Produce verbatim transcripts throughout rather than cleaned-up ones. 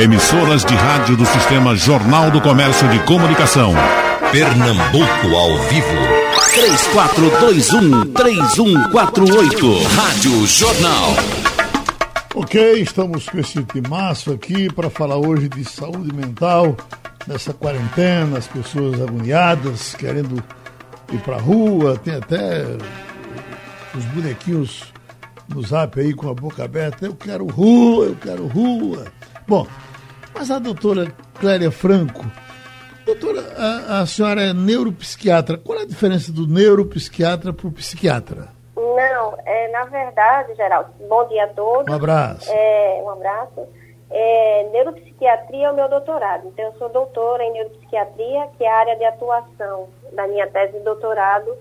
Emissoras de rádio do Sistema Jornal do Comércio de Comunicação. Pernambuco ao vivo. três quatro dois um, três um quatro oito. Rádio Jornal. Ok, estamos com esse timaço aqui para falar hoje de saúde mental. Nessa quarentena, as pessoas agoniadas, querendo ir para a rua. Tem até os bonequinhos no zap aí com a boca aberta. Eu quero rua, eu quero rua. Bom, mas a doutora Clélia Franco, doutora, a, a senhora é neuropsiquiatra. Qual é a diferença do neuropsiquiatra para o psiquiatra? Não, é, na verdade, Geraldo, bom dia a todos. Um abraço. É, um abraço. É, neuropsiquiatria é o meu doutorado. Então, eu sou doutora em neuropsiquiatria, que é a área de atuação da minha tese de doutorado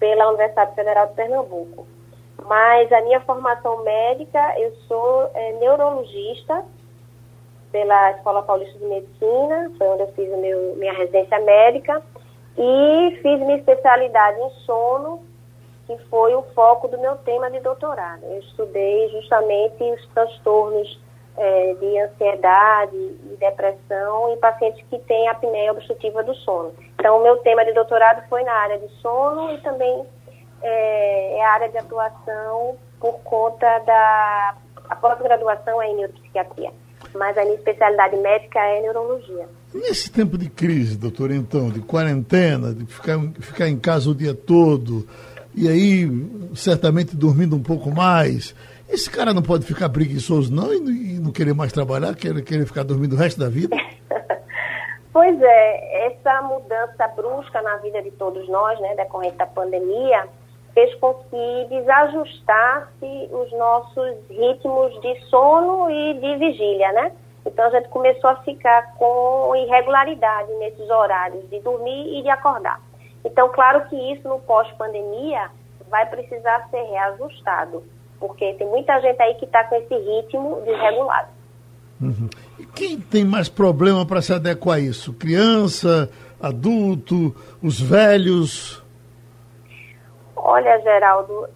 pela Universidade Federal de Pernambuco. Mas a minha formação médica, eu sou é, neurologista pela Escola Paulista de Medicina, foi onde eu fiz a meu, minha residência médica, e fiz minha especialidade em sono, que foi o foco do meu tema de doutorado. Eu estudei justamente os transtornos é, de ansiedade e depressão em pacientes que têm apneia obstrutiva do sono. Então, o meu tema de doutorado foi na área de sono e também é, é a área de atuação por conta da... A pós-graduação é em neuropsiquiatria, mas a minha especialidade médica é neurologia. Nesse tempo de crise, doutora, então, de quarentena, de ficar, ficar em casa o dia todo, e aí certamente dormindo um pouco mais, esse cara não pode ficar preguiçoso não e, e não querer mais trabalhar, querer, querer ficar dormindo o resto da vida? Pois é, essa mudança brusca na vida de todos nós, né, decorrente da pandemia, fez com que desajustasse os nossos ritmos de sono e de vigília, né? Então, a gente começou a ficar com irregularidade nesses horários de dormir e de acordar. Então, claro que isso, no pós-pandemia, vai precisar ser reajustado, porque tem muita gente aí que está com esse ritmo desregulado. Uhum. E quem tem mais problema para se adequar a isso? Criança, adulto, os velhos... Olha, Geraldo,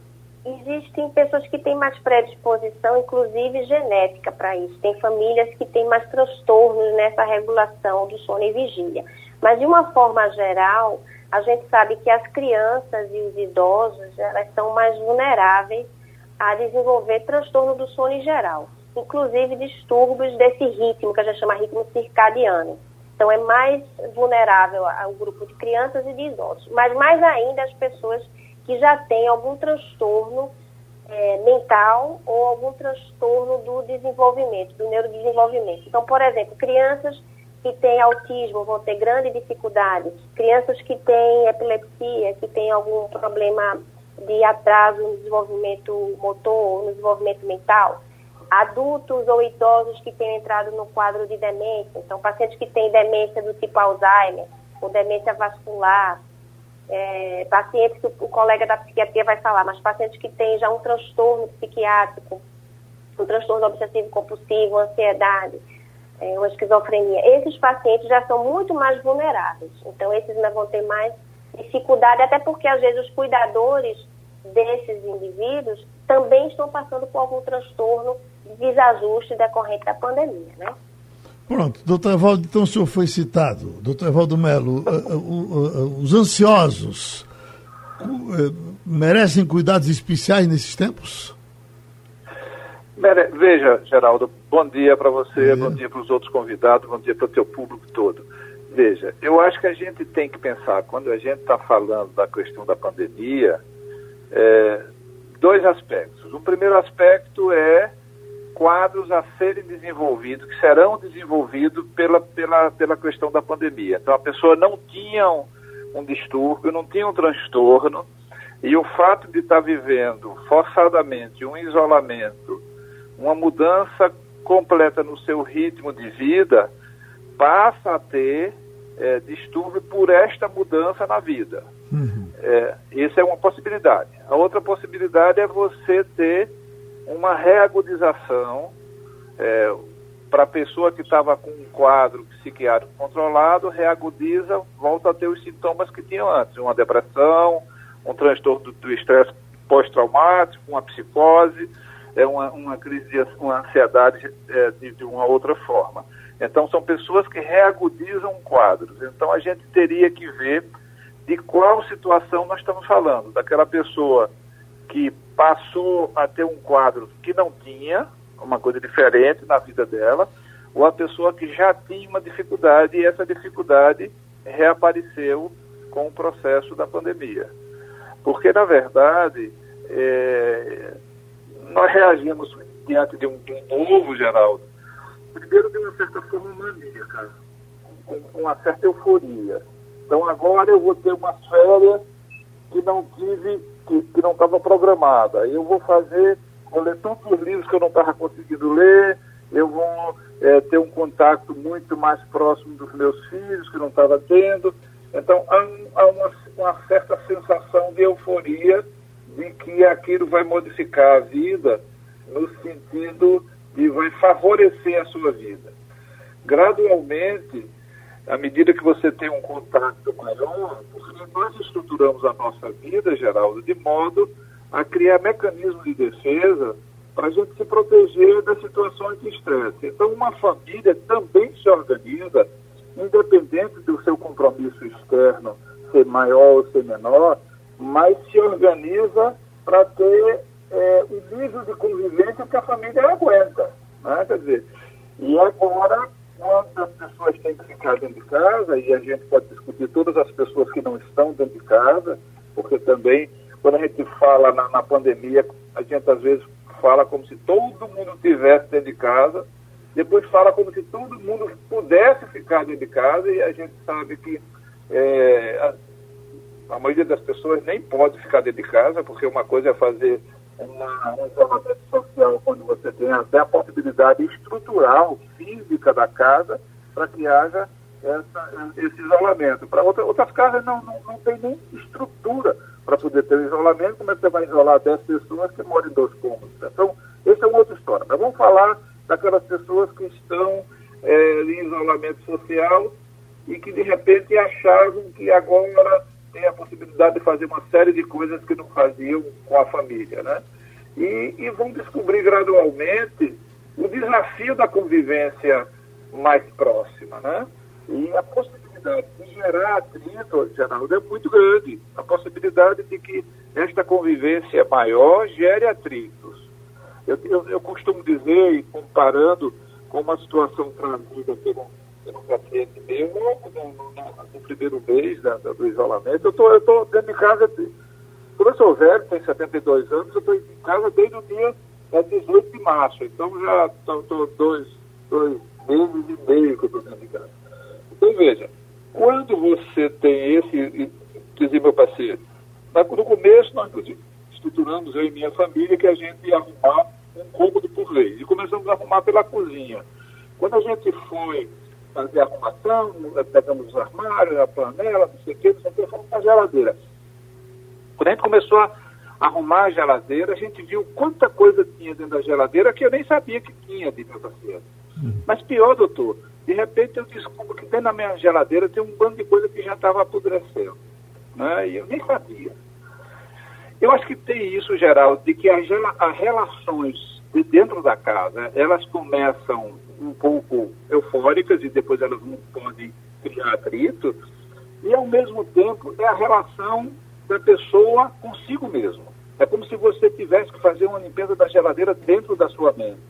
existem pessoas que têm mais predisposição, inclusive genética, para isso. Tem famílias que têm mais transtornos nessa regulação do sono e vigília. Mas, de uma forma geral, a gente sabe que as crianças e os idosos, elas são mais vulneráveis a desenvolver transtorno do sono em geral, inclusive distúrbios desse ritmo, que a gente chama ritmo circadiano. Então, é mais vulnerável ao grupo de crianças e de idosos. Mas, mais ainda, as pessoas que já tem algum transtorno é, mental ou algum transtorno do desenvolvimento, do neurodesenvolvimento. Então, por exemplo, crianças que têm autismo vão ter grande dificuldade, crianças que têm epilepsia, que têm algum problema de atraso no desenvolvimento motor, no desenvolvimento mental, adultos ou idosos que tenham entrado no quadro de demência, então pacientes que têm demência do tipo Alzheimer ou demência vascular, É, pacientes que o colega da psiquiatria vai falar, mas pacientes que têm já um transtorno psiquiátrico, um transtorno obsessivo compulsivo, ansiedade, é, uma esquizofrenia, esses pacientes já são muito mais vulneráveis. Então, esses ainda vão ter mais dificuldade, até porque, às vezes, os cuidadores desses indivíduos também estão passando por algum transtorno de desajuste decorrente da pandemia, né? Pronto, doutor Evaldo, então o senhor foi citado. Doutor Evaldo Melo, os ansiosos merecem cuidados especiais nesses tempos? Veja, Geraldo, bom dia para você, é. bom dia para os outros convidados, bom dia para o teu público todo. Veja, eu acho que a gente tem que pensar, quando a gente está falando da questão da pandemia, é, dois aspectos. O primeiro aspecto é quadros a serem desenvolvidos, que serão desenvolvidos pela, pela, pela questão da pandemia. Então, a pessoa não tinha um, um distúrbio, não tinha um transtorno, e o fato de estar vivendo forçadamente um isolamento, uma mudança completa no seu ritmo de vida, passa a ter é, distúrbio por esta mudança na vida. Uhum. É, essa é uma possibilidade. A outra possibilidade é você ter uma reagudização é, para a pessoa que estava com um quadro psiquiátrico controlado, reagudiza, volta a ter os sintomas que tinha antes, uma depressão, um transtorno do estresse pós-traumático, uma psicose. é uma, uma crise de uma ansiedade é, de, de uma outra forma. Então, são pessoas que reagudizam quadros. Então, a gente teria que ver de qual situação nós estamos falando. Daquela pessoa que passou a ter um quadro que não tinha, uma coisa diferente na vida dela, ou a pessoa que já tinha uma dificuldade e essa dificuldade reapareceu com o processo da pandemia. Porque, na verdade, é, nós reagimos diante de um, de um novo, Geraldo, primeiro de uma certa forma maníaca, com, com uma certa euforia. Então agora eu vou ter uma férias que não tive, que, que não estava programada. Eu vou fazer, vou ler todos os livros que eu não estava conseguindo ler, eu vou é, ter um contato muito mais próximo dos meus filhos, que não estava tendo. Então há, um, há uma, uma certa sensação de euforia de que aquilo vai modificar a vida no sentido e vai favorecer a sua vida. Gradualmente, à medida que você tem um contato maior, nós estruturamos a nossa vida, Geraldo, de modo a criar mecanismos de defesa para a gente se proteger das situações de estresse. Então, uma família também se organiza, independente do seu compromisso externo ser maior ou ser menor, mas se organiza para ter É, o nível de convivência que a família aguenta, né? Quer dizer, e agora, quando as pessoas têm que ficar dentro de casa, e a gente pode discutir todas as pessoas que não estão dentro de casa, porque também, quando a gente fala na, na pandemia, a gente às vezes fala como se todo mundo estivesse dentro de casa, depois fala como se todo mundo pudesse ficar dentro de casa, e a gente sabe que é, a, a maioria das pessoas nem pode ficar dentro de casa, porque uma coisa é fazer um isolamento social, quando você tem até a possibilidade estrutural, física da casa, para que haja essa, esse isolamento. Para outra, outras casas não, não, não tem nem estrutura para poder ter um isolamento. Como é que você vai isolar dez pessoas que moram em dois cômodos? Então, essa é uma outra história. Mas vamos falar daquelas pessoas que estão é, em isolamento social e que, de repente, achavam que agora tem a possibilidade de fazer uma série de coisas que não faziam com a família, né? E, e vão descobrir gradualmente o desafio da convivência mais próxima, né? E a possibilidade de gerar atrito, Geraldo, é muito grande. A possibilidade de que esta convivência maior gere atritos. Eu, eu, eu costumo dizer, e comparando com uma situação trazida pelo no paciente meu, no, no, no primeiro mês da, do isolamento, eu tô, eu tô dentro de casa, como eu sou velho, tenho setenta e dois anos, eu tô em casa desde o dia dezoito de março, então já tô, tô dois, dois meses e meio que eu tô dentro de casa. Então veja, quando você tem esse, dizia meu paciente, no começo nós estruturamos, eu e minha família, que a gente ia arrumar um cômodo por vez, e começamos a arrumar pela cozinha. Quando a gente foi fazer a arrumação, pegamos os armários, a panela, não sei o que, não sei o que, fomos para a geladeira. Quando a gente começou a arrumar a geladeira, a gente viu quanta coisa tinha dentro da geladeira que eu nem sabia que tinha dentro da geladeira. Hum. Mas pior, doutor, de repente eu descubro que dentro da minha geladeira tem um bando de coisa que já estava apodrecendo, né? E eu nem sabia. Eu acho que tem isso, Geraldo, de que as, gel- as relações de dentro da casa, elas começam um pouco eufóricas e depois elas não podem criar atrito, e ao mesmo tempo é a relação da pessoa consigo mesmo. É como se você tivesse que fazer uma limpeza da geladeira dentro da sua mente.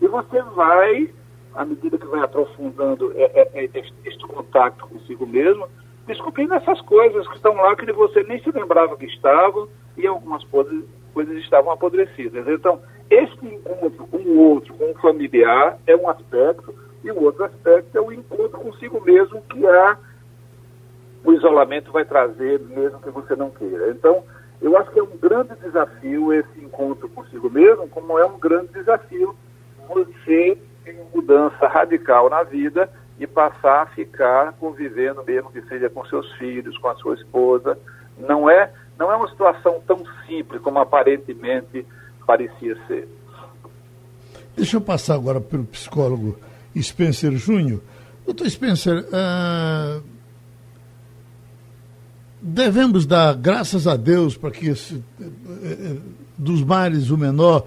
E você vai, à medida que vai aprofundando é, é, é, este contato consigo mesmo, descobrindo essas coisas que estão lá que você nem se lembrava que estavam, e algumas coisas, coisas estavam apodrecidas. Então, este encontro com o outro, com o familiar, é um aspecto, e o outro aspecto é o encontro consigo mesmo, que há, o isolamento vai trazer, mesmo que você não queira. Então, eu acho que é um grande desafio esse encontro consigo mesmo, como é um grande desafio você ter uma mudança radical na vida e passar a ficar convivendo, mesmo que seja com seus filhos, com a sua esposa. Não é, não é uma situação tão simples como aparentemente parecia ser. Deixa eu passar agora pelo psicólogo Spencer Júnior. Doutor Spencer, ah, devemos dar graças a Deus para que esse, dos males o menor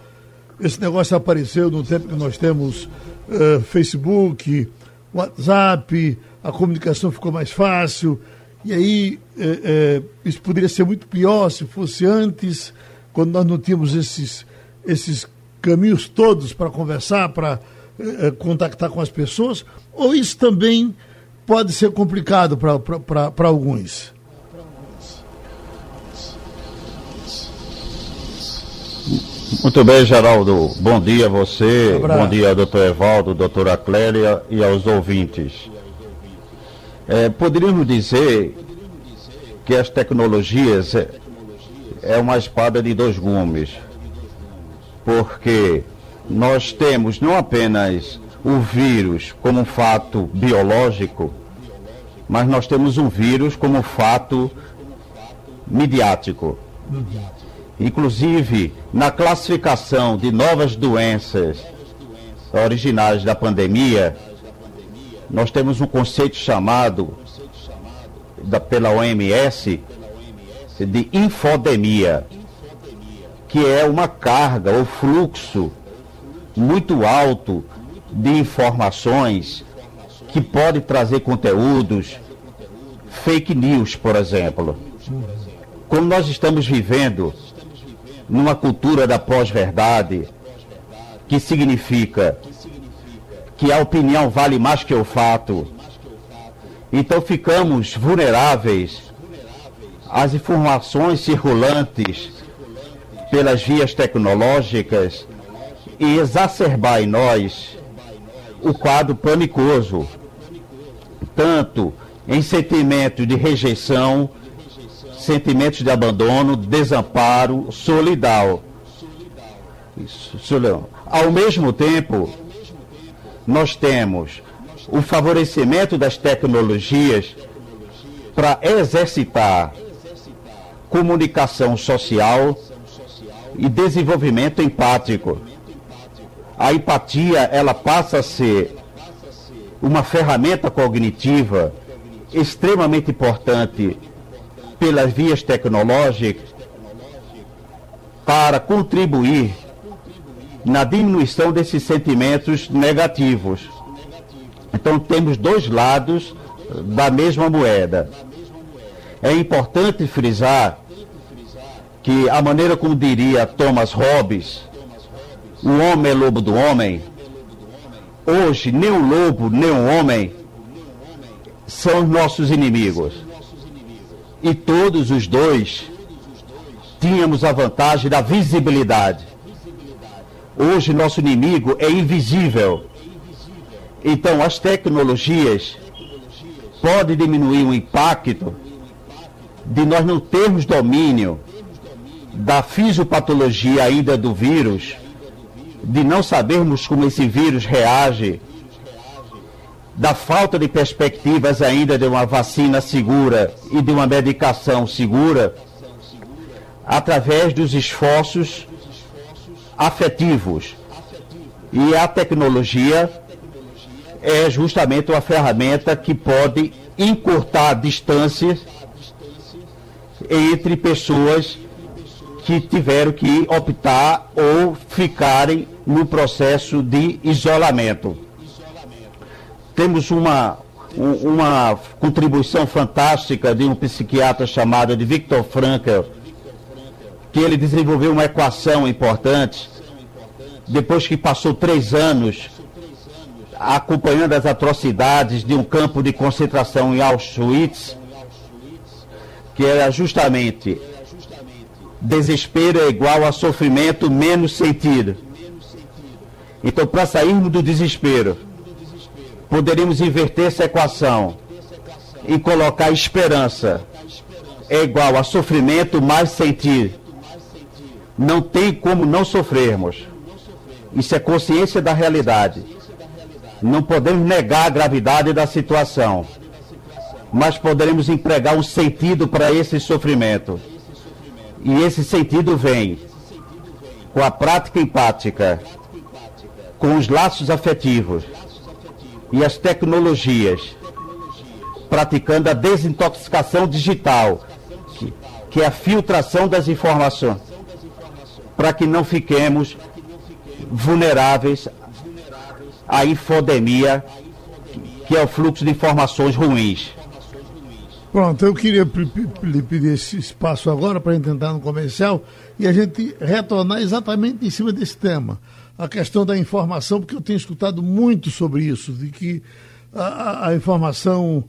Esse negócio apareceu no tempo que nós temos uh, Facebook, WhatsApp, a comunicação ficou mais fácil. E aí, uh, uh, isso poderia ser muito pior se fosse antes, quando nós não tínhamos esses, esses caminhos todos para conversar, para uh, contactar com as pessoas. Ou isso também pode ser complicado para alguns? Muito bem, Geraldo. Bom dia a você, Abraço. Bom dia, doutor Evaldo, doutora Clélia e aos ouvintes. É, poderíamos dizer que as tecnologias é uma espada de dois gumes, porque nós temos não apenas o vírus como um fato biológico, mas nós temos um vírus como um fato midiático. Inclusive, na classificação de novas doenças originais da pandemia, nós temos um conceito chamado, da, pela O M S, de infodemia, que é uma carga ou fluxo muito alto de informações que pode trazer conteúdos, fake news, por exemplo. Como nós estamos vivendo numa cultura da pós-verdade, que significa que a opinião vale mais que o fato. Então ficamos vulneráveis às informações circulantes pelas vias tecnológicas e exacerbar em nós o quadro pânicoso, tanto em sentimentos de rejeição, sentimentos de abandono, desamparo, solidão. Ao mesmo tempo, nós temos o favorecimento das tecnologias para exercitar comunicação social e desenvolvimento empático. A empatia, ela passa a ser uma ferramenta cognitiva extremamente importante pelas vias tecnológicas para contribuir na diminuição desses sentimentos negativos. Então temos dois lados da mesma moeda. É importante frisar que a maneira como diria Thomas Hobbes, o homem é lobo do homem, hoje nem o lobo nem o homem são nossos inimigos. E todos os dois tínhamos a vantagem da visibilidade. Hoje nosso inimigo é invisível. Então as tecnologias podem diminuir o impacto de nós não termos domínio da fisiopatologia ainda do vírus, de não sabermos como esse vírus reage, da falta de perspectivas ainda de uma vacina segura e de uma medicação segura, através dos esforços afetivos. E a tecnologia é justamente uma ferramenta que pode encurtar a distância entre pessoas que tiveram que optar ou ficarem no processo de isolamento. Temos uma, uma contribuição fantástica de um psiquiatra chamado de Viktor Frankl, que ele desenvolveu uma equação importante, depois que passou três anos acompanhando as atrocidades de um campo de concentração em Auschwitz, que era justamente desespero é igual a sofrimento menos sentido. Então, para sairmos do desespero, poderíamos inverter essa equação e colocar esperança é igual a sofrimento mais sentir. Não tem como não sofrermos. Isso é consciência da realidade. Não podemos negar a gravidade da situação, mas poderemos empregar um sentido para esse sofrimento. E esse sentido vem com a prática empática, com os laços afetivos, e as tecnologias, praticando a desintoxicação digital, que, que é a filtração das informações, para que não fiquemos vulneráveis à infodemia, que é o fluxo de informações ruins. Pronto, eu queria lhe pedir esse espaço agora para a gente entrar no comercial e a gente retornar exatamente em cima desse tema, a questão da informação, porque eu tenho escutado muito sobre isso, de que a, a informação,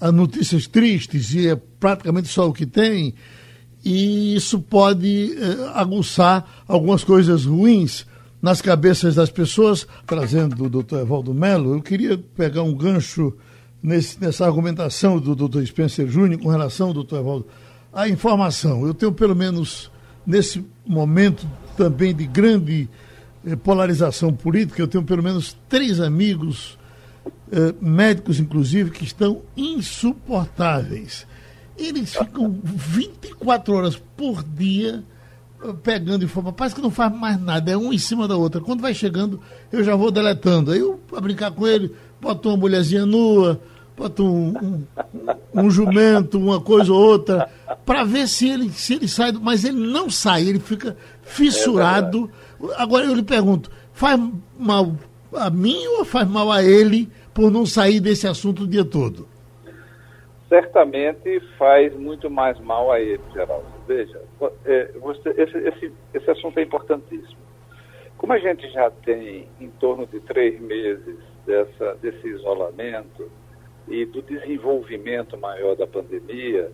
a, a notícias tristes, e é praticamente só o que tem, e isso pode aguçar algumas coisas ruins nas cabeças das pessoas. Trazendo o doutor Evaldo Melo, eu queria pegar um gancho Nesse, nessa argumentação do doutor Spencer Júnior com relação, doutor Evaldo, à informação. Eu tenho, pelo menos nesse momento também de grande eh, polarização política, eu tenho pelo menos três amigos, eh, médicos inclusive, que estão insuportáveis. Eles ficam vinte e quatro horas por dia pegando informação, parece que não faz mais nada, é um em cima da outra. Quando vai chegando, eu já vou deletando. Aí eu, a brincar com ele, boto uma mulherzinha nua, boto um, um, um jumento, uma coisa ou outra, para ver se ele, se ele sai, do... mas ele não sai, ele fica fissurado. Agora eu lhe pergunto, faz mal a mim ou faz mal a ele por não sair desse assunto o dia todo? Certamente faz muito mais mal a ele, Geraldo. Veja, é, você, esse, esse, esse assunto é importantíssimo. Como a gente já tem em torno de três meses dessa, desse isolamento e do desenvolvimento maior da pandemia,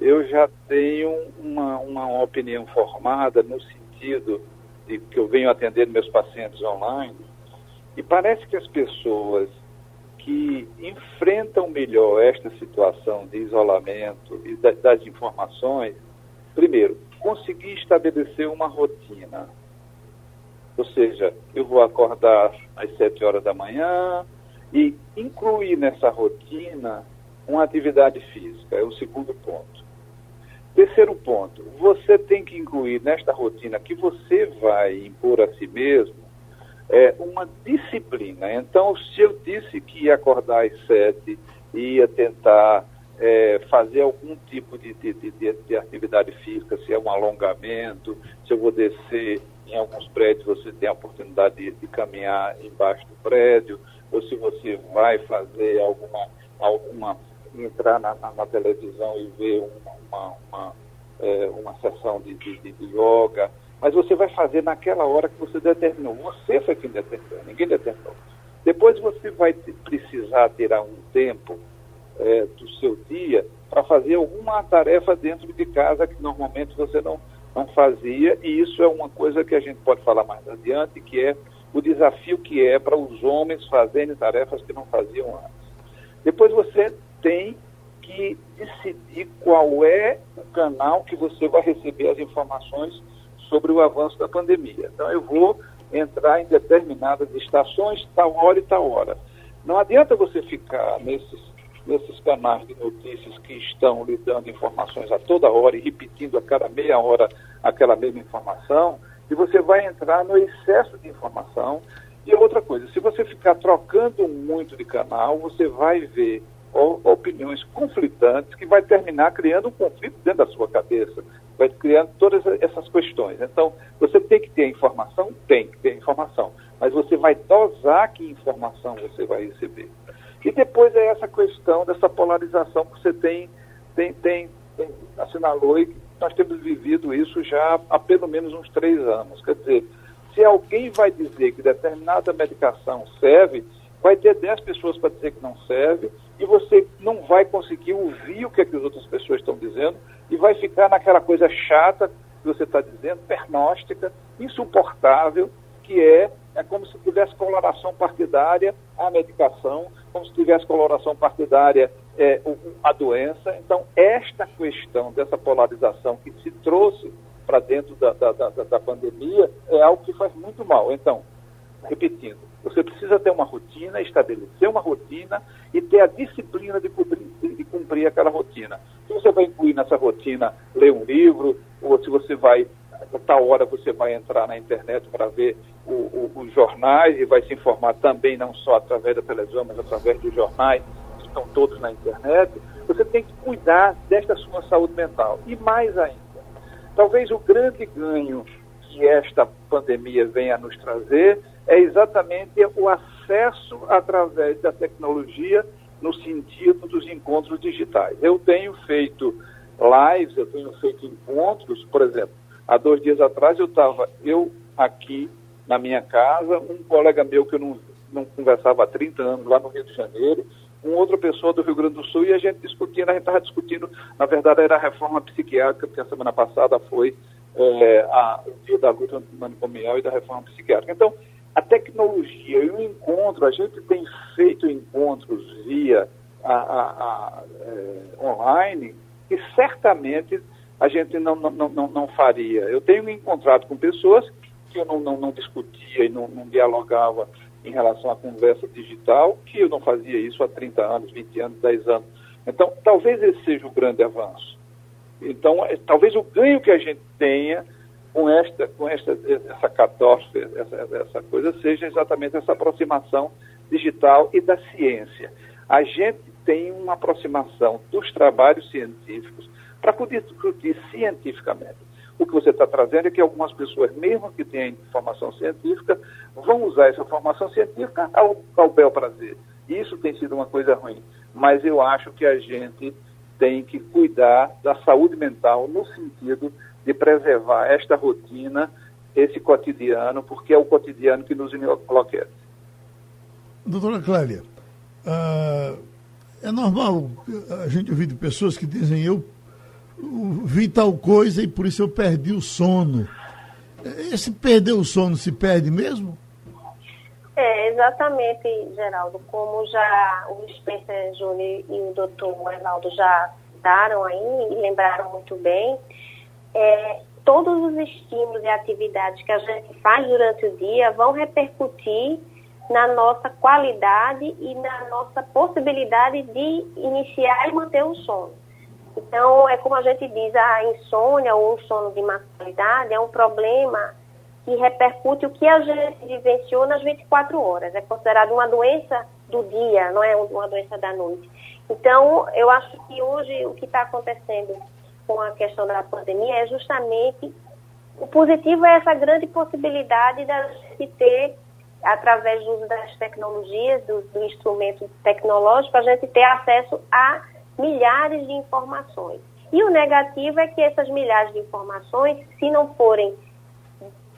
eu já tenho uma, uma opinião formada no sentido de que eu venho atendendo meus pacientes online, e parece que as pessoas que enfrentam melhor esta situação de isolamento e da, das informações, primeiro, conseguir estabelecer uma rotina. Ou seja, eu vou acordar às sete horas da manhã e incluir nessa rotina uma atividade física, é o segundo ponto. Terceiro ponto, você tem que incluir nesta rotina que você vai impor a si mesmo é uma disciplina. Então, se eu disse que ia acordar às sete, ia tentar é, fazer algum tipo de, de, de, de atividade física, se é um alongamento, se eu vou descer em alguns prédios, você tem a oportunidade de, de caminhar embaixo do prédio, ou se você vai fazer alguma, alguma entrar na, na, na televisão e ver uma, uma, uma, é, uma sessão de, de, de yoga. Mas você vai fazer naquela hora que você determinou. Você foi quem determinou, ninguém determinou. Depois você vai te, precisar tirar um tempo é, do seu dia para fazer alguma tarefa dentro de casa que normalmente você não, não fazia. E isso é uma coisa que a gente pode falar mais adiante, que é o desafio que é para os homens fazerem tarefas que não faziam antes. Depois você tem que decidir qual é o canal que você vai receber as informações sobre o avanço da pandemia. Então, eu vou entrar em determinadas estações, tal hora e tal hora. Não adianta você ficar nesses, nesses canais de notícias que estão lhe dando informações a toda hora e repetindo a cada meia hora aquela mesma informação, e você vai entrar no excesso de informação. E outra coisa, se você ficar trocando muito de canal, você vai ver opiniões conflitantes que vai terminar criando um conflito dentro da sua cabeça, vai criando todas essas questões. Então, você tem que ter a informação, tem que ter a informação, mas você vai dosar que informação você vai receber. E depois é essa questão dessa polarização que você tem, tem, tem, tem assinalou, e nós temos vivido isso já há pelo menos uns três anos. Quer dizer, se alguém vai dizer que determinada medicação serve, vai ter dez pessoas para dizer que não serve, e você não vai conseguir ouvir o que, é que as outras pessoas estão dizendo, e vai ficar naquela coisa chata que você está dizendo, pernóstica, insuportável, que é, é como se tivesse coloração partidária à medicação, como se tivesse coloração partidária é, à doença. Então, esta questão dessa polarização que se trouxe para dentro da, da, da, da pandemia é algo que faz muito mal. Então, repetindo, você precisa ter uma rotina, estabelecer uma rotina e ter a disciplina de cumprir, de cumprir aquela rotina. Se você vai incluir nessa rotina ler um livro, ou se você vai, a tal hora você vai entrar na internet para ver o, o, os jornais e vai se informar também, não só através da televisão, mas através dos jornais, que estão todos na internet, você tem que cuidar desta sua saúde mental. E mais ainda, talvez o grande ganho que esta pandemia vem a nos trazer é exatamente o acesso através da tecnologia no sentido dos encontros digitais. Eu tenho feito lives, eu tenho feito encontros, por exemplo, há dois dias atrás eu estava, eu aqui na minha casa, um colega meu que eu não, não conversava há trinta anos lá no Rio de Janeiro, uma outra pessoa do Rio Grande do Sul, e a gente discutindo, a gente estava discutindo, na verdade era a reforma psiquiátrica, porque a semana passada foi é, a, o dia da luta antimanicomial e da reforma psiquiátrica. Então, a tecnologia e o encontro, a gente tem feito encontros via a, a, a, é, online, que certamente a gente não, não, não, não faria. Eu tenho me encontrado com pessoas que eu não, não, não discutia e não, não dialogava em relação à conversa digital, que eu não fazia isso há trinta anos, vinte anos, dez anos. Então, talvez esse seja o grande avanço. Então, é, talvez o ganho que a gente tenha com esta, com esta essa catástrofe, essa, essa coisa, seja exatamente essa aproximação digital e da ciência. A gente tem uma aproximação dos trabalhos científicos para poder discutir cientificamente. O que você está trazendo é que algumas pessoas, mesmo que tenham formação científica, vão usar essa formação científica ao, ao bel prazer. Isso tem sido uma coisa ruim. Mas eu acho que a gente tem que cuidar da saúde mental no sentido de preservar esta rotina, esse cotidiano, porque é o cotidiano que nos enlouquece. Doutora Clélia, uh, é normal a gente ouvir de pessoas que dizem eu vi tal coisa e por isso eu perdi o sono. Esse perder o sono se perde mesmo? É, exatamente, Geraldo. Como já o Spencer Júnior e o doutor Evaldo já citaram aí e lembraram muito bem, é, todos os estímulos e atividades que a gente faz durante o dia vão repercutir na nossa qualidade e na nossa possibilidade de iniciar e manter o sono. Então, é como a gente diz, a insônia ou o sono de má qualidade é um problema que repercute o que a gente vivenciou nas vinte e quatro horas. É considerado uma doença do dia, não é uma doença da noite. Então, eu acho que hoje o que está acontecendo com a questão da pandemia é justamente... O positivo é essa grande possibilidade da gente ter, através do uso das tecnologias, do, do instrumento tecnológico, a gente ter acesso a... milhares de informações. E o negativo é que essas milhares de informações, se não forem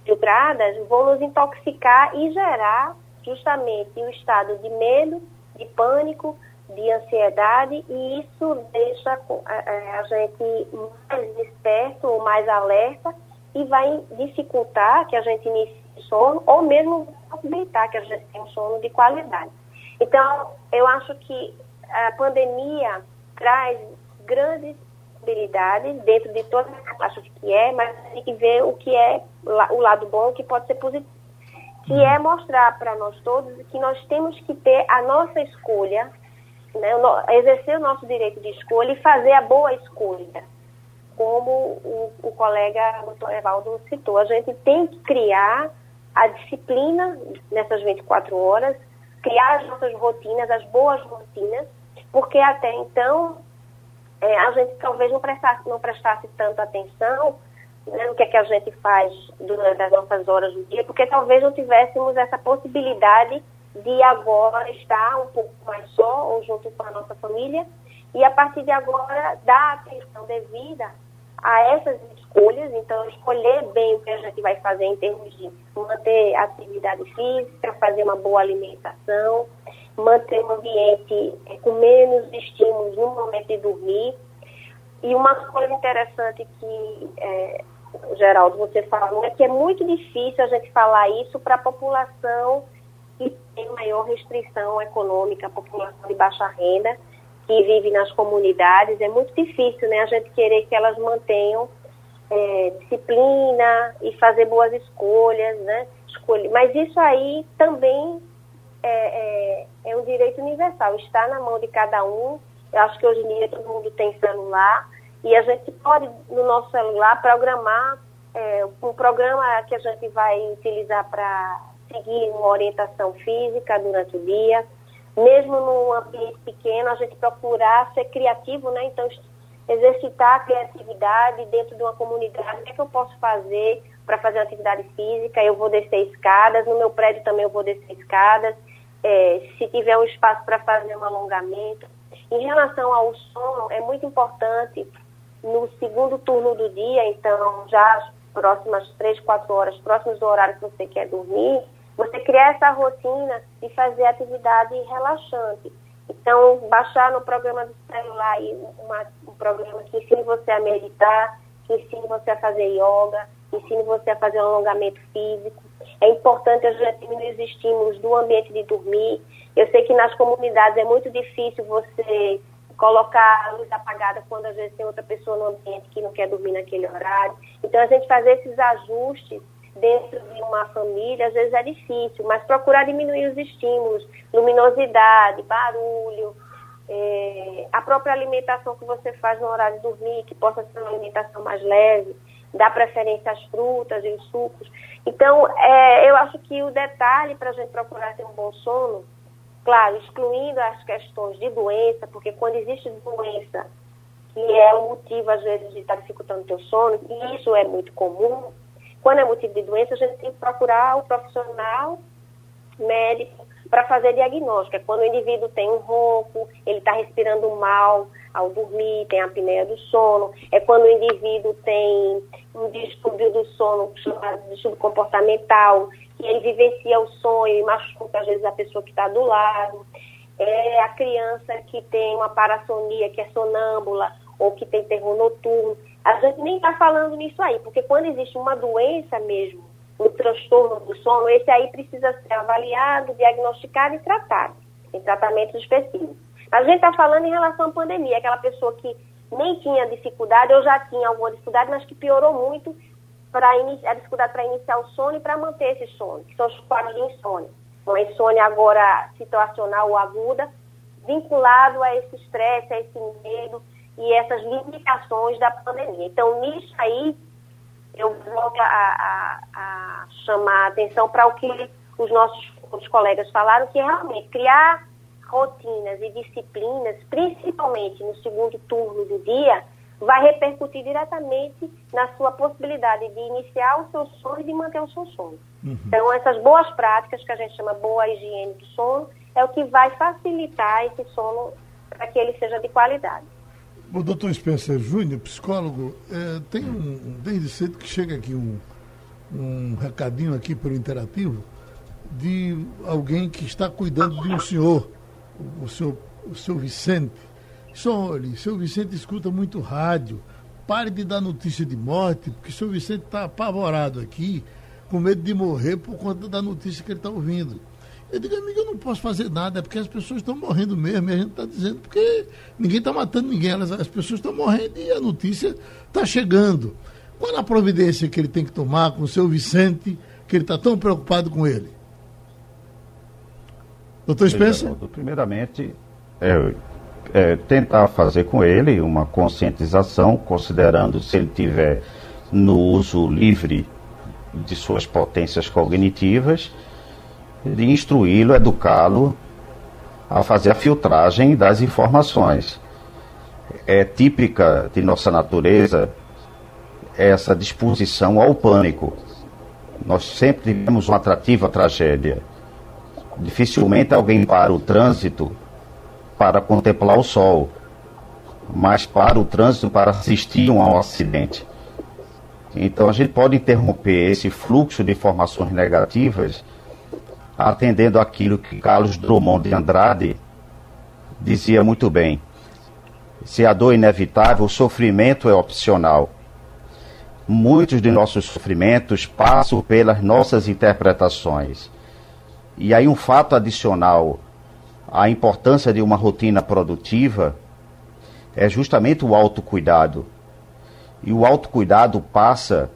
filtradas, vão nos intoxicar e gerar justamente o estado de medo, de pânico, de ansiedade, e isso deixa a gente mais desperto, mais alerta, e vai dificultar que a gente inicie o sono, ou mesmo possibilitar que a gente tenha um sono de qualidade. Então, eu acho que a pandemia traz grandes possibilidades dentro de todas as caixas que é, mas tem que ver o que é o lado bom, que pode ser positivo, que é mostrar para nós todos que nós temos que ter a nossa escolha, né, exercer o nosso direito de escolha e fazer a boa escolha. Como o, o colega doutor Evaldo citou, a gente tem que criar a disciplina nessas vinte e quatro horas, criar as nossas rotinas, as boas rotinas, porque até então é, a gente talvez não prestasse, não prestasse tanta atenção, né, no que é que a gente faz durante as nossas horas do dia, porque talvez não tivéssemos essa possibilidade de agora estar um pouco mais só ou junto com a nossa família e a partir de agora dar atenção devida a essas escolhas. Então, escolher bem o que a gente vai fazer em termos de manter atividade física, fazer uma boa alimentação, manter um ambiente com menos estímulos no momento de dormir. E uma coisa interessante que, é, Geraldo, você falou, é que é muito difícil a gente falar isso para a população que tem maior restrição econômica, a população de baixa renda, que vive nas comunidades. É muito difícil, né, a gente querer que elas mantenham é, disciplina e fazer boas escolhas, né? Escolha. Mas isso aí também é, é, é um direito universal, está na mão de cada um. Eu acho que hoje em dia todo mundo tem celular e a gente pode, no nosso celular, programar é, um programa que a gente vai utilizar para seguir uma orientação física durante o dia. Mesmo num ambiente pequeno, a gente procurar ser criativo, né? Então, exercitar a criatividade dentro de uma comunidade. O que é que eu posso fazer para fazer uma atividade física, eu vou descer escadas, no meu prédio também eu vou descer escadas, é, se tiver um espaço para fazer um alongamento. Em relação ao sono, é muito importante, no segundo turno do dia, então já as próximas três, quatro horas, próximos do horário que você quer dormir, você criar essa rotina de fazer atividade relaxante. Então, baixar no programa do celular aí uma, um programa que ensine você a meditar, que ensine você a fazer yoga, que ensine você a fazer um alongamento físico. É importante a gente diminuir os estímulos do ambiente de dormir. Eu sei que nas comunidades é muito difícil você colocar a luz apagada quando às vezes tem outra pessoa no ambiente que não quer dormir naquele horário. Então, a gente fazer esses ajustes dentro de uma família, às vezes é difícil, mas procurar diminuir os estímulos, luminosidade, barulho, é, a própria alimentação que você faz no horário de dormir, que possa ser uma alimentação mais leve, dar preferência às frutas e sucos. Então, é, eu acho que o detalhe para a gente procurar ter um bom sono, claro, excluindo as questões de doença, porque quando existe doença, que é um motivo, às vezes, de estar dificultando o teu sono, e isso é muito comum. Quando é motivo de doença, a gente tem que procurar o profissional médico para fazer diagnóstico. É quando o indivíduo tem um ronco, ele está respirando mal ao dormir, tem apneia do sono. É quando o indivíduo tem um distúrbio do sono, chamado distúrbio comportamental, que ele vivencia o sonho e machuca, às vezes, a pessoa que está do lado. É a criança que tem uma parassonia, que é sonâmbula, ou que tem terror noturno. A gente nem está falando nisso aí, porque quando existe uma doença mesmo, um transtorno do sono, esse aí precisa ser avaliado, diagnosticado e tratado, em tratamentos específicos. A gente está falando em relação à pandemia, aquela pessoa que nem tinha dificuldade, ou já tinha alguma dificuldade, mas que piorou muito para a dificuldade para iniciar o sono e para manter esse sono, que são os quadros de insônia. Uma insônia agora situacional ou aguda, vinculado a esse estresse, a esse medo, e essas limitações da pandemia. Então, nisso aí, eu volto a, a, a chamar a atenção para o que os nossos os colegas falaram, que realmente criar rotinas e disciplinas, principalmente no segundo turno do dia, vai repercutir diretamente na sua possibilidade de iniciar o seu sono e de manter o seu sono. Uhum. Então, essas boas práticas, que a gente chama boa higiene do sono, é o que vai facilitar esse sono para que ele seja de qualidade. O doutor Spencer Júnior, psicólogo, é, tem um, desde cedo que chega aqui um, um recadinho aqui pelo interativo de alguém que está cuidando de um senhor, o, o, senhor, o seu Vicente. Só olhe, seu Vicente escuta muito rádio, pare de dar notícia de morte, porque o seu Vicente está apavorado aqui, com medo de morrer por conta da notícia que ele está ouvindo. Eu digo, amigo, eu não posso fazer nada, é porque as pessoas estão morrendo mesmo, e a gente está dizendo, porque ninguém está matando ninguém, elas, as pessoas estão morrendo e a notícia está chegando. Qual é a providência que ele tem que tomar com o seu Vicente, que ele está tão preocupado com ele? Doutor Spencer? Primeiramente, é, é, tentar fazer com ele uma conscientização, considerando se ele tiver no uso livre de suas potências cognitivas, de instruí-lo, educá-lo a fazer a filtragem das informações. É típica de nossa natureza essa disposição ao pânico. Nós sempre tivemos uma atrativa tragédia. Dificilmente alguém para o trânsito para contemplar o sol, mas para o trânsito para assistir a um acidente. Então a gente pode interromper esse fluxo de informações negativas atendendo aquilo que Carlos Drummond de Andrade dizia muito bem. Se a dor é inevitável, o sofrimento é opcional. Muitos de nossos sofrimentos passam pelas nossas interpretações. E aí um fato adicional à importância de uma rotina produtiva é justamente o autocuidado. E o autocuidado passa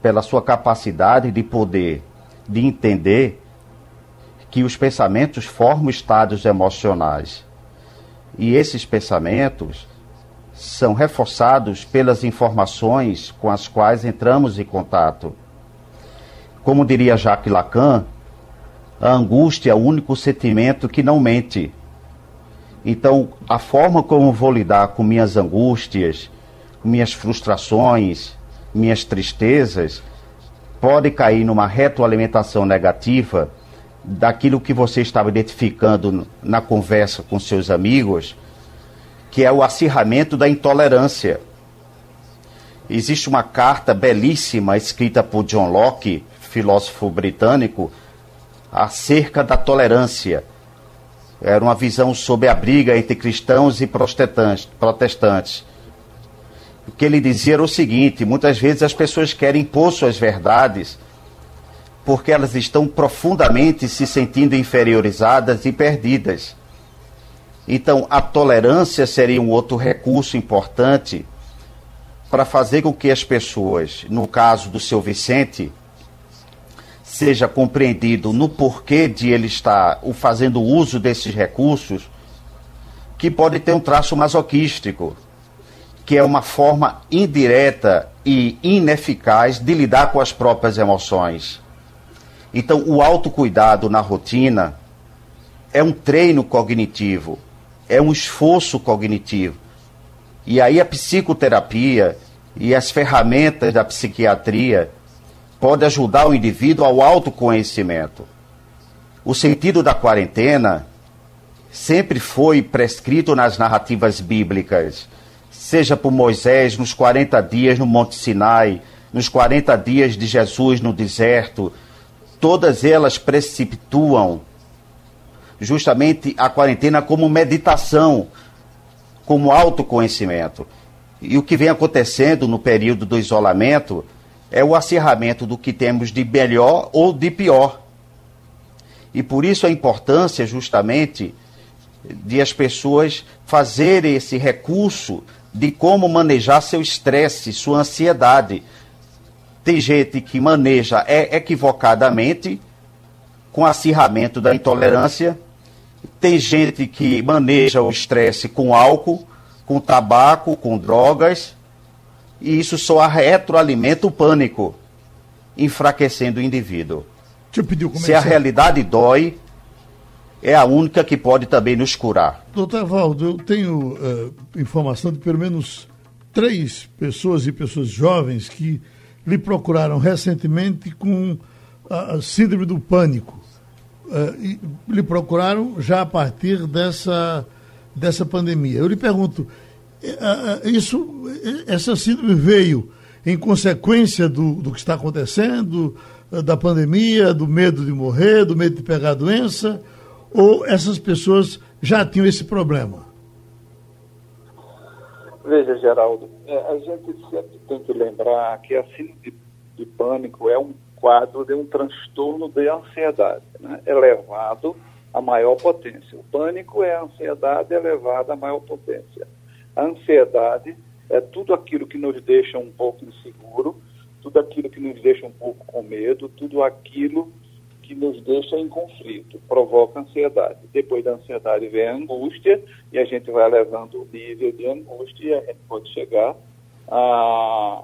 pela sua capacidade de poder, de entender que os pensamentos formam estados emocionais. E esses pensamentos são reforçados pelas informações com as quais entramos em contato. Como diria Jacques Lacan, a angústia é o único sentimento que não mente. Então, a forma como vou lidar com minhas angústias, com minhas frustrações, minhas tristezas, pode cair numa retroalimentação negativa daquilo que você estava identificando na conversa com seus amigos, que é o acirramento da intolerância. Existe uma carta belíssima escrita por John Locke, filósofo britânico, acerca da tolerância. Era uma visão sobre a briga entre cristãos e protestantes. O que ele dizia era o seguinte: muitas vezes as pessoas querem impor suas verdades porque elas estão profundamente se sentindo inferiorizadas e perdidas. Então, a tolerância seria um outro recurso importante para fazer com que as pessoas, no caso do seu Vicente, seja compreendido no porquê de ele estar fazendo uso desses recursos, que pode ter um traço masoquístico, que é uma forma indireta e ineficaz de lidar com as próprias emoções. Então, o autocuidado na rotina é um treino cognitivo, é um esforço cognitivo. E aí a psicoterapia e as ferramentas da psiquiatria podem ajudar o indivíduo ao autoconhecimento. O sentido da quarentena sempre foi prescrito nas narrativas bíblicas, seja por Moisés nos quarenta dias no Monte Sinai, nos quarenta dias de Jesus no deserto. Todas elas precipituam justamente a quarentena como meditação, como autoconhecimento. E o que vem acontecendo no período do isolamento é o acirramento do que temos de melhor ou de pior. E por isso a importância justamente de as pessoas fazerem esse recurso de como manejar seu estresse, sua ansiedade. Tem gente que maneja é, equivocadamente, com acirramento da intolerância. Tem gente que maneja o estresse com álcool, com tabaco, com drogas. E isso só retroalimenta o pânico, enfraquecendo o indivíduo. Se a realidade dói, é a única que pode também nos curar. Doutor Evaldo, eu tenho uh, informação de pelo menos três pessoas e pessoas jovens que lhe procuraram recentemente com a síndrome do pânico. Uh, e lhe procuraram já a partir dessa, dessa pandemia. Eu lhe pergunto, uh, isso, essa síndrome veio em consequência do, do que está acontecendo, uh, da pandemia, do medo de morrer, do medo de pegar a doença, ou essas pessoas já tinham esse problema? Veja, Geraldo, a gente sempre tem que lembrar que a síndrome de pânico é um quadro de um transtorno de ansiedade, né? Elevado à maior potência. O pânico é a ansiedade elevada à maior potência. A ansiedade é tudo aquilo que nos deixa um pouco inseguro, tudo aquilo que nos deixa um pouco com medo, tudo aquilo que nos deixa em conflito, provoca ansiedade. Depois da ansiedade vem a angústia, e a gente vai levando o nível de angústia e a gente pode chegar a,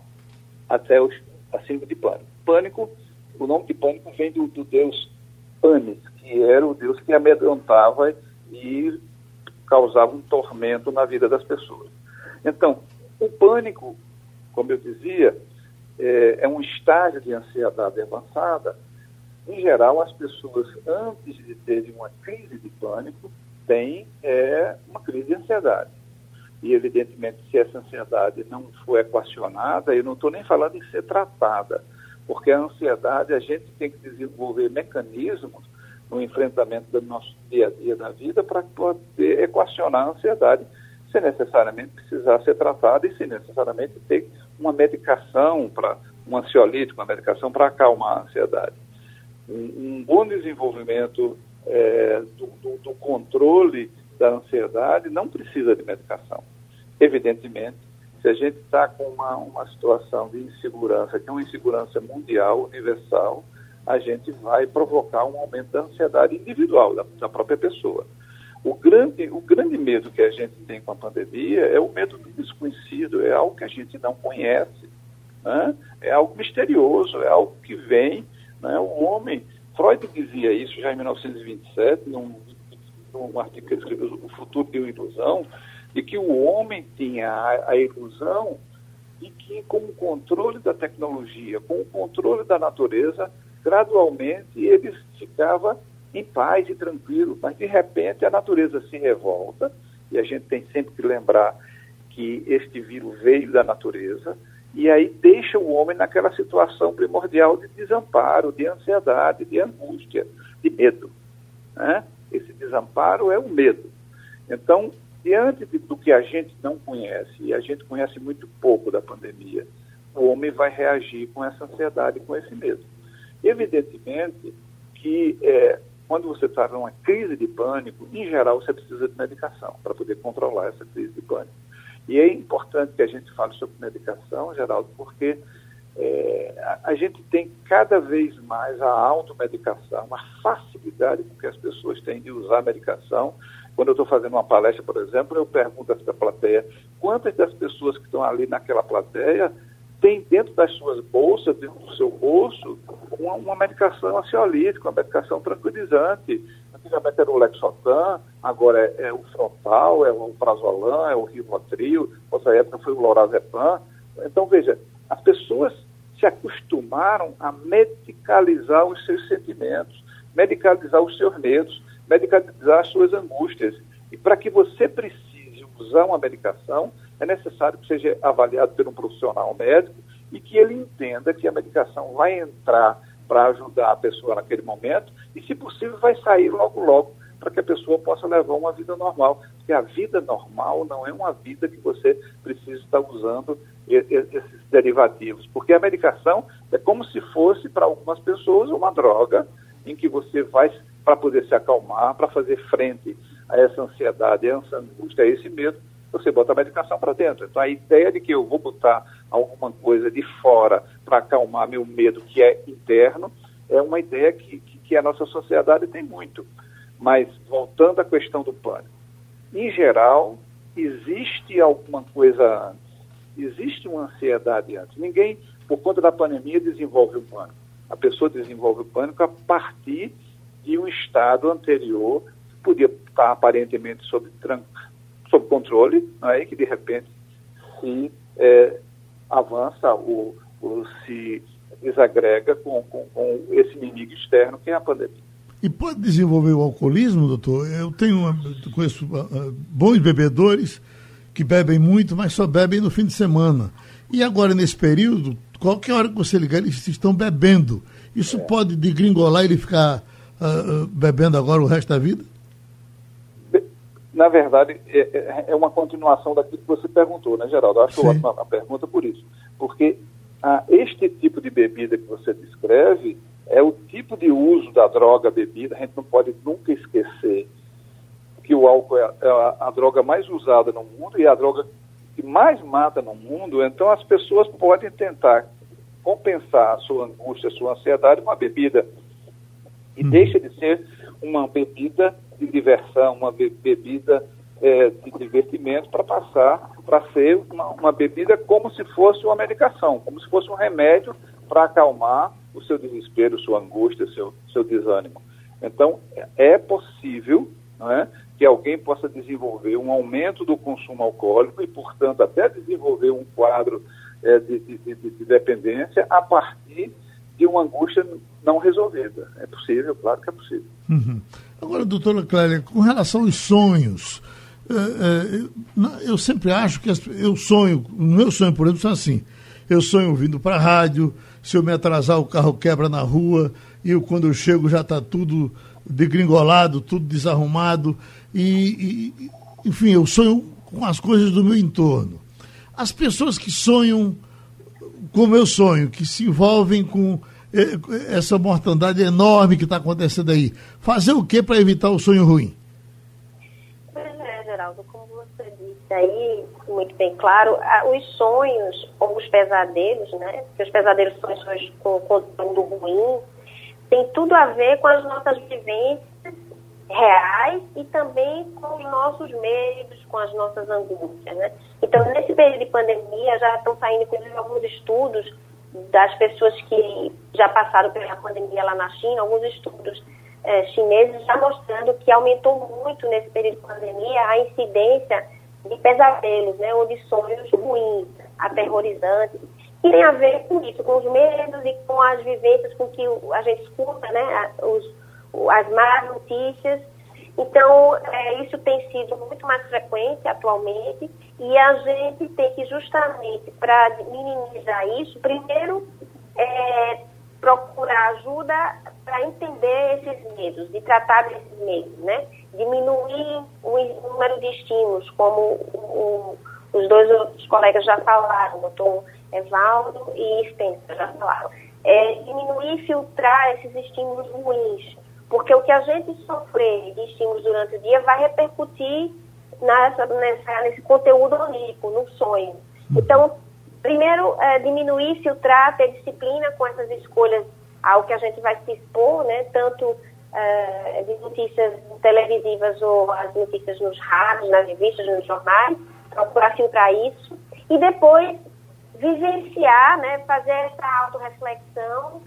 até os, a síndrome de pânico. Pânico, o nome de pânico vem do, do deus Panis, que era o deus que amedrontava e causava um tormento na vida das pessoas. Então, o pânico, como eu dizia, é, é um estágio de ansiedade avançada. Em geral, as pessoas, antes de terem uma crise de pânico, têm é, uma crise de ansiedade. E, evidentemente, se essa ansiedade não for equacionada, eu não estou nem falando em ser tratada, porque a ansiedade, a gente tem que desenvolver mecanismos no enfrentamento do nosso dia a dia da vida para poder equacionar a ansiedade, se necessariamente precisar ser tratada e se necessariamente ter uma medicação, para um ansiolítico, uma medicação para acalmar a ansiedade. Um, um bom desenvolvimento é, do, do, do controle da ansiedade não precisa de medicação. Evidentemente, se a gente está com uma, uma situação de insegurança, que é uma insegurança mundial, universal, a gente vai provocar um aumento da ansiedade individual, da, da própria pessoa. O grande, o grande medo que a gente tem com a pandemia é o medo do desconhecido, é algo que a gente não conhece, né? É algo misterioso, é algo que vem. O homem, Freud dizia isso já em mil novecentos e vinte e sete, num, num artigo que ele escreveu, O Futuro de uma Ilusão, de que o homem tinha a, a ilusão e que, com o controle da tecnologia, com o controle da natureza, gradualmente ele ficava em paz e tranquilo, mas de repente a natureza se revolta, e a gente tem sempre que lembrar que este vírus veio da natureza, e aí deixa o homem naquela situação primordial de desamparo, de ansiedade, de angústia, de medo, né? Esse desamparo é o medo. Então, diante do que a gente não conhece, e a gente conhece muito pouco da pandemia, o homem vai reagir com essa ansiedade, com esse medo. Evidentemente que é, quando você está numa crise de pânico, em geral você precisa de medicação para poder controlar essa crise de pânico. E é importante que a gente fale sobre medicação, Geraldo, porque é, a, a gente tem cada vez mais a automedicação, a facilidade com que as pessoas têm de usar a medicação. Quando eu estou fazendo uma palestra, por exemplo, eu pergunto a essa plateia, quantas das pessoas que estão ali naquela plateia têm dentro das suas bolsas, dentro do seu bolso, uma, uma medicação ansiolítica, uma medicação tranquilizante. Antigamente era o Lexotan, agora é, é o Frontal, é o Prazolam, é o Rivotril, outra época foi o Lorazepam. Então, veja, as pessoas se acostumaram a medicalizar os seus sentimentos, medicalizar os seus medos, medicalizar as suas angústias. E para que você precise usar uma medicação, é necessário que seja avaliado por um profissional médico e que ele entenda que a medicação vai entrar para ajudar a pessoa naquele momento e, se possível, vai sair logo, logo, para que a pessoa possa levar uma vida normal. Porque a vida normal não é uma vida que você precisa estar usando esses derivativos. Porque a medicação é como se fosse, para algumas pessoas, uma droga em que você vai, para poder se acalmar, para fazer frente a essa ansiedade, a essa angústia, a esse medo, você bota a medicação para dentro. Então, a ideia de que eu vou botar alguma coisa de fora para acalmar meu medo, que é interno, é uma ideia que, que, que a nossa sociedade tem muito. Mas, voltando à questão do pânico, em geral, existe alguma coisa antes. Existe uma ansiedade antes. Ninguém, por conta da pandemia, desenvolve o pânico. A pessoa desenvolve o pânico a partir de um estado anterior, que podia estar aparentemente sob, sob controle, não é? Que de repente se é, avança ou, ou se desagrega com, com, com esse inimigo externo que é a pandemia. E pode desenvolver o alcoolismo, doutor? Eu tenho uma, conheço bons bebedores que bebem muito, mas só bebem no fim de semana. E agora, nesse período, qualquer hora que você ligar, eles estão bebendo. Isso é. Pode degringolar e ele ficar Uh, bebendo agora o resto da vida? Na verdade, é, é uma continuação daquilo que você perguntou, né, Geraldo? Eu acho que ótima a pergunta por isso. Porque ah, este tipo de bebida que você descreve é o tipo de uso da droga bebida. A gente não pode nunca esquecer que o álcool é a, é a, a droga mais usada no mundo e a droga que mais mata no mundo. Então, as pessoas podem tentar compensar a sua angústia, a sua ansiedade com a bebida. E deixa de ser uma bebida de diversão, uma bebida é, de divertimento para passar, para ser uma, uma bebida como se fosse uma medicação, como se fosse um remédio para acalmar o seu desespero, sua angústia, seu, seu desânimo. Então, é possível, não é, que alguém possa desenvolver um aumento do consumo alcoólico e, portanto, até desenvolver um quadro é, de, de, de, de dependência a partir de uma angústia não resolvida. É possível, claro que é possível. Uhum. Agora, doutora Clélia, com relação aos sonhos, eu sempre acho que eu sonho, o meu sonho, por exemplo, são assim, eu sonho vindo para a rádio, se eu me atrasar o carro quebra na rua, e eu, quando eu chego já está tudo degringolado, tudo desarrumado, e, e enfim, eu sonho com as coisas do meu entorno. As pessoas que sonham como eu sonho, que se envolvem com essa mortandade enorme que está acontecendo aí. Fazer o que para evitar o sonho ruim? Pois é, Geraldo, como você disse aí, muito bem claro, os sonhos ou os pesadelos, né? Porque os pesadelos são sonhos com conteúdo ruim, tem tudo a ver com as nossas vivências reais e também com os nossos medos, com as nossas angústias, né? Então, nesse período de pandemia, já estão saindo, inclusive, alguns estudos das pessoas que já passaram pela pandemia lá na China, alguns estudos eh, chineses já mostrando que aumentou muito nesse período de pandemia a incidência de pesadelos, né, ou de sonhos ruins. aterrorizantes, que tem a ver com isso, com os medos e com as vivências com que a gente escuta, né, os, as más notícias. Então, é, isso tem sido muito mais frequente atualmente, e a gente tem que, justamente para minimizar isso, primeiro é, procurar ajuda para entender esses medos, de tratar desses medos, né? Diminuir o número de estímulos, como o, o, os dois outros colegas já falaram, o doutor Evaldo e Spencer já falaram. É, diminuir e filtrar esses estímulos ruins, porque o que a gente sofrer de estímulos durante o dia vai repercutir nessa, nessa, nesse conteúdo onírico, no sonho. Então, primeiro, é, diminuir, filtrar, ter disciplina com essas escolhas ao que a gente vai se expor, né? Tanto é, de notícias televisivas ou as notícias nos rádios, nas revistas, nos jornais, procurar filtrar isso. E depois, vivenciar, né? Fazer essa autorreflexão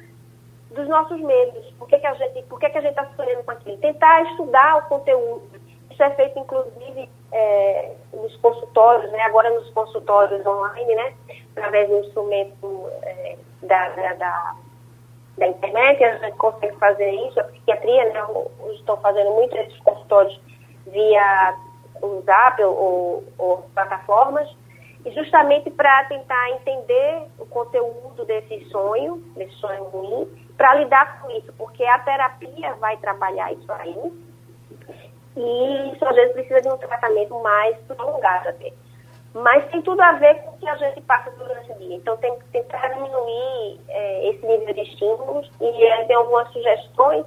dos nossos medos, por que que a gente por que que a gente está sofrendo com aquilo, tentar estudar o conteúdo. Isso é feito inclusive é, nos consultórios, né? Agora nos consultórios online, né? Através do instrumento é, da, da, da, da internet, a gente consegue fazer isso. A psiquiatria, né? Eu estou fazendo muito esses consultórios via o Zap ou, ou plataformas, e justamente para tentar entender o conteúdo desse sonho, desse sonho ruim, para lidar com isso, porque a terapia vai trabalhar isso aí, e isso às vezes precisa de um tratamento mais prolongado até. Mas tem tudo a ver com o que a gente passa durante o dia, então tem que tentar diminuir é, esse nível de estímulos, e é, tem algumas sugestões,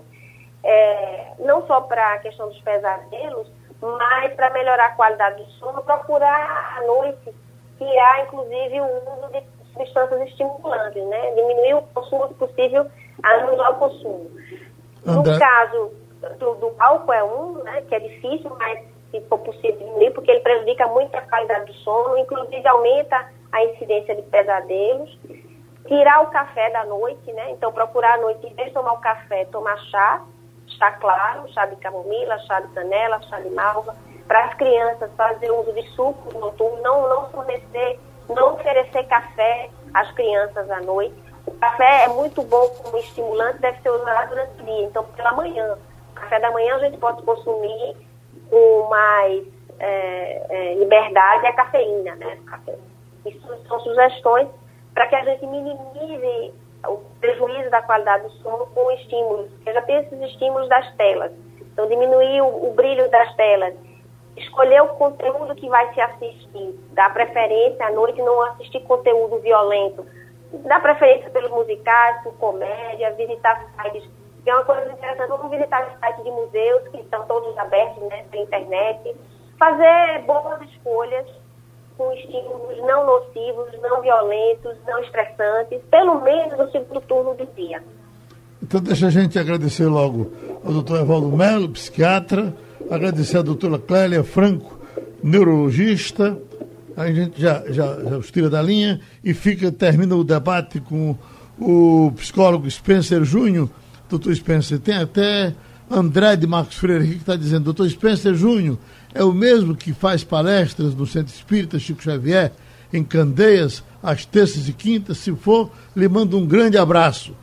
é, não só para a questão dos pesadelos, mas para melhorar a qualidade do sono, procurar à noite, que há inclusive o uso de substâncias estimulantes, né? Diminuir o consumo se possível, anular o consumo. André. No caso do, do álcool é um, né, que é difícil, mas se for possível diminuir, porque ele prejudica muito a qualidade do sono, inclusive aumenta a incidência de pesadelos. Tirar o café da noite, né? Então procurar à noite, em vez de tomar o café, tomar chá, chá claro, chá de camomila, chá de canela, chá de malva. Para as crianças, fazer uso de suco noturno, não, não fornecer, não oferecer café às crianças à noite. O café é muito bom como estimulante, deve ser usado durante o dia, então pela manhã. O café da manhã a gente pode consumir com mais é, é, liberdade, a cafeína, né? Isso são sugestões para que a gente minimize o prejuízo da qualidade do sono com estímulos. Eu já tenho esses estímulos das telas, então diminuir o, o brilho das telas. Escolher o conteúdo que vai se assistir, dar preferência à noite, não assistir conteúdo violento, dar preferência pelos musicais, por comédia, visitar sites, que é uma coisa interessante, vamos visitar sites de museus, que estão todos abertos, né, pela internet, fazer boas escolhas com estímulos não nocivos, não violentos, não estressantes, pelo menos no segundo turno do dia. Então deixa a gente agradecer logo ao doutor Evaldo Melo, psiquiatra, agradecer à doutora Clélia Franco, neurologista. A gente já, já, já os tira da linha e fica, termina o debate com o psicólogo Spencer Júnior. Doutor Spencer, tem até André de Marcos Freire aqui que está dizendo, doutor Spencer Júnior é o mesmo que faz palestras no Centro Espírita Chico Xavier, em Candeias, às terças e quintas. Se for, lhe mando um grande abraço.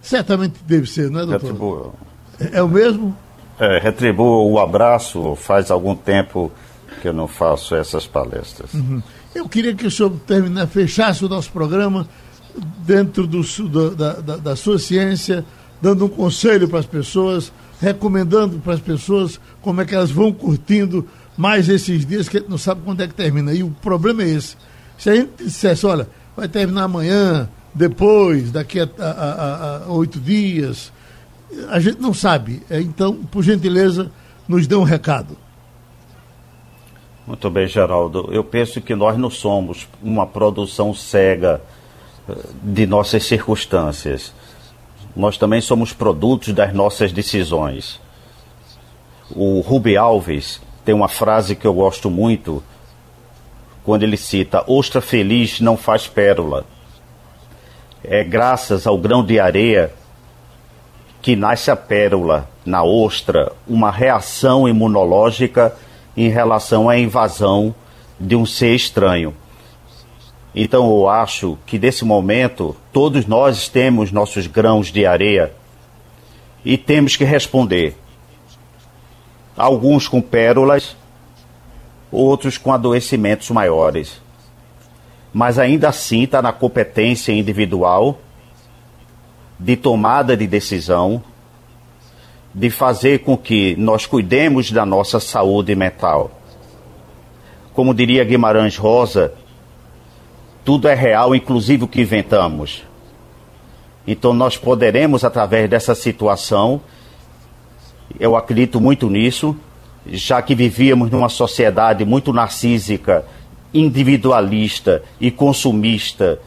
Certamente deve ser, não é, doutor? É, é o mesmo? É, retribuo o abraço. Faz algum tempo que eu não faço essas palestras. Uhum. Eu queria que o senhor termina, fechasse o nosso programa dentro do, do, da, da, da sua ciência, dando um conselho para as pessoas, recomendando para as pessoas como é que elas vão curtindo mais esses dias, que a gente não sabe quando é que termina. E o problema é esse. Se a gente dissesse, olha, vai terminar amanhã, depois, daqui a, a, a, a oito dias, a gente não sabe. Então, por gentileza, nos dê um recado. Muito bem, Geraldo. Eu penso que nós não somos uma produção cega de nossas circunstâncias. Nós também somos produtos das nossas decisões. O Rubem Alves tem uma frase que eu gosto muito, quando ele cita: ostra feliz não faz pérola. É graças ao grão de areia que nasce a pérola, na ostra, uma reação imunológica em relação à invasão de um ser estranho. Então eu acho que nesse momento todos nós temos nossos grãos de areia e temos que responder. Alguns com pérolas, outros com adoecimentos maiores. Mas ainda assim está na competência individual de tomada de decisão, de fazer com que nós cuidemos da nossa saúde mental. Como diria Guimarães Rosa, tudo é real, inclusive o que inventamos. Então nós poderemos, através dessa situação, eu acredito muito nisso, já que vivíamos numa sociedade muito narcísica, individualista e consumista,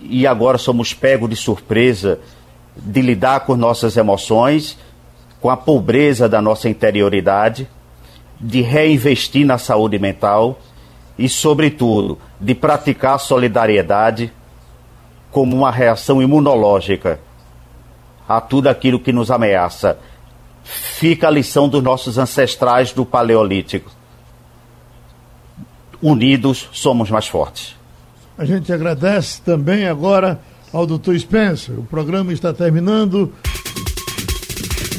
e agora somos pegos de surpresa de lidar com nossas emoções, com a pobreza da nossa interioridade, de reinvestir na saúde mental e, sobretudo, de praticar a solidariedade como uma reação imunológica a tudo aquilo que nos ameaça. Fica a lição dos nossos ancestrais do Paleolítico. Unidos somos mais fortes. A gente agradece também agora ao doutor Spencer. O programa está terminando.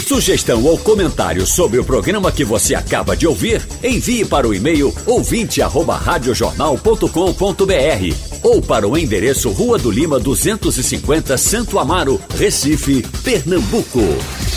Sugestão ou comentário sobre o programa que você acaba de ouvir, envie para o e-mail ouvinte arroba rádio jornal ponto com ponto br ou para o endereço Rua do Lima duzentos e cinquenta, Santo Amaro, Recife, Pernambuco.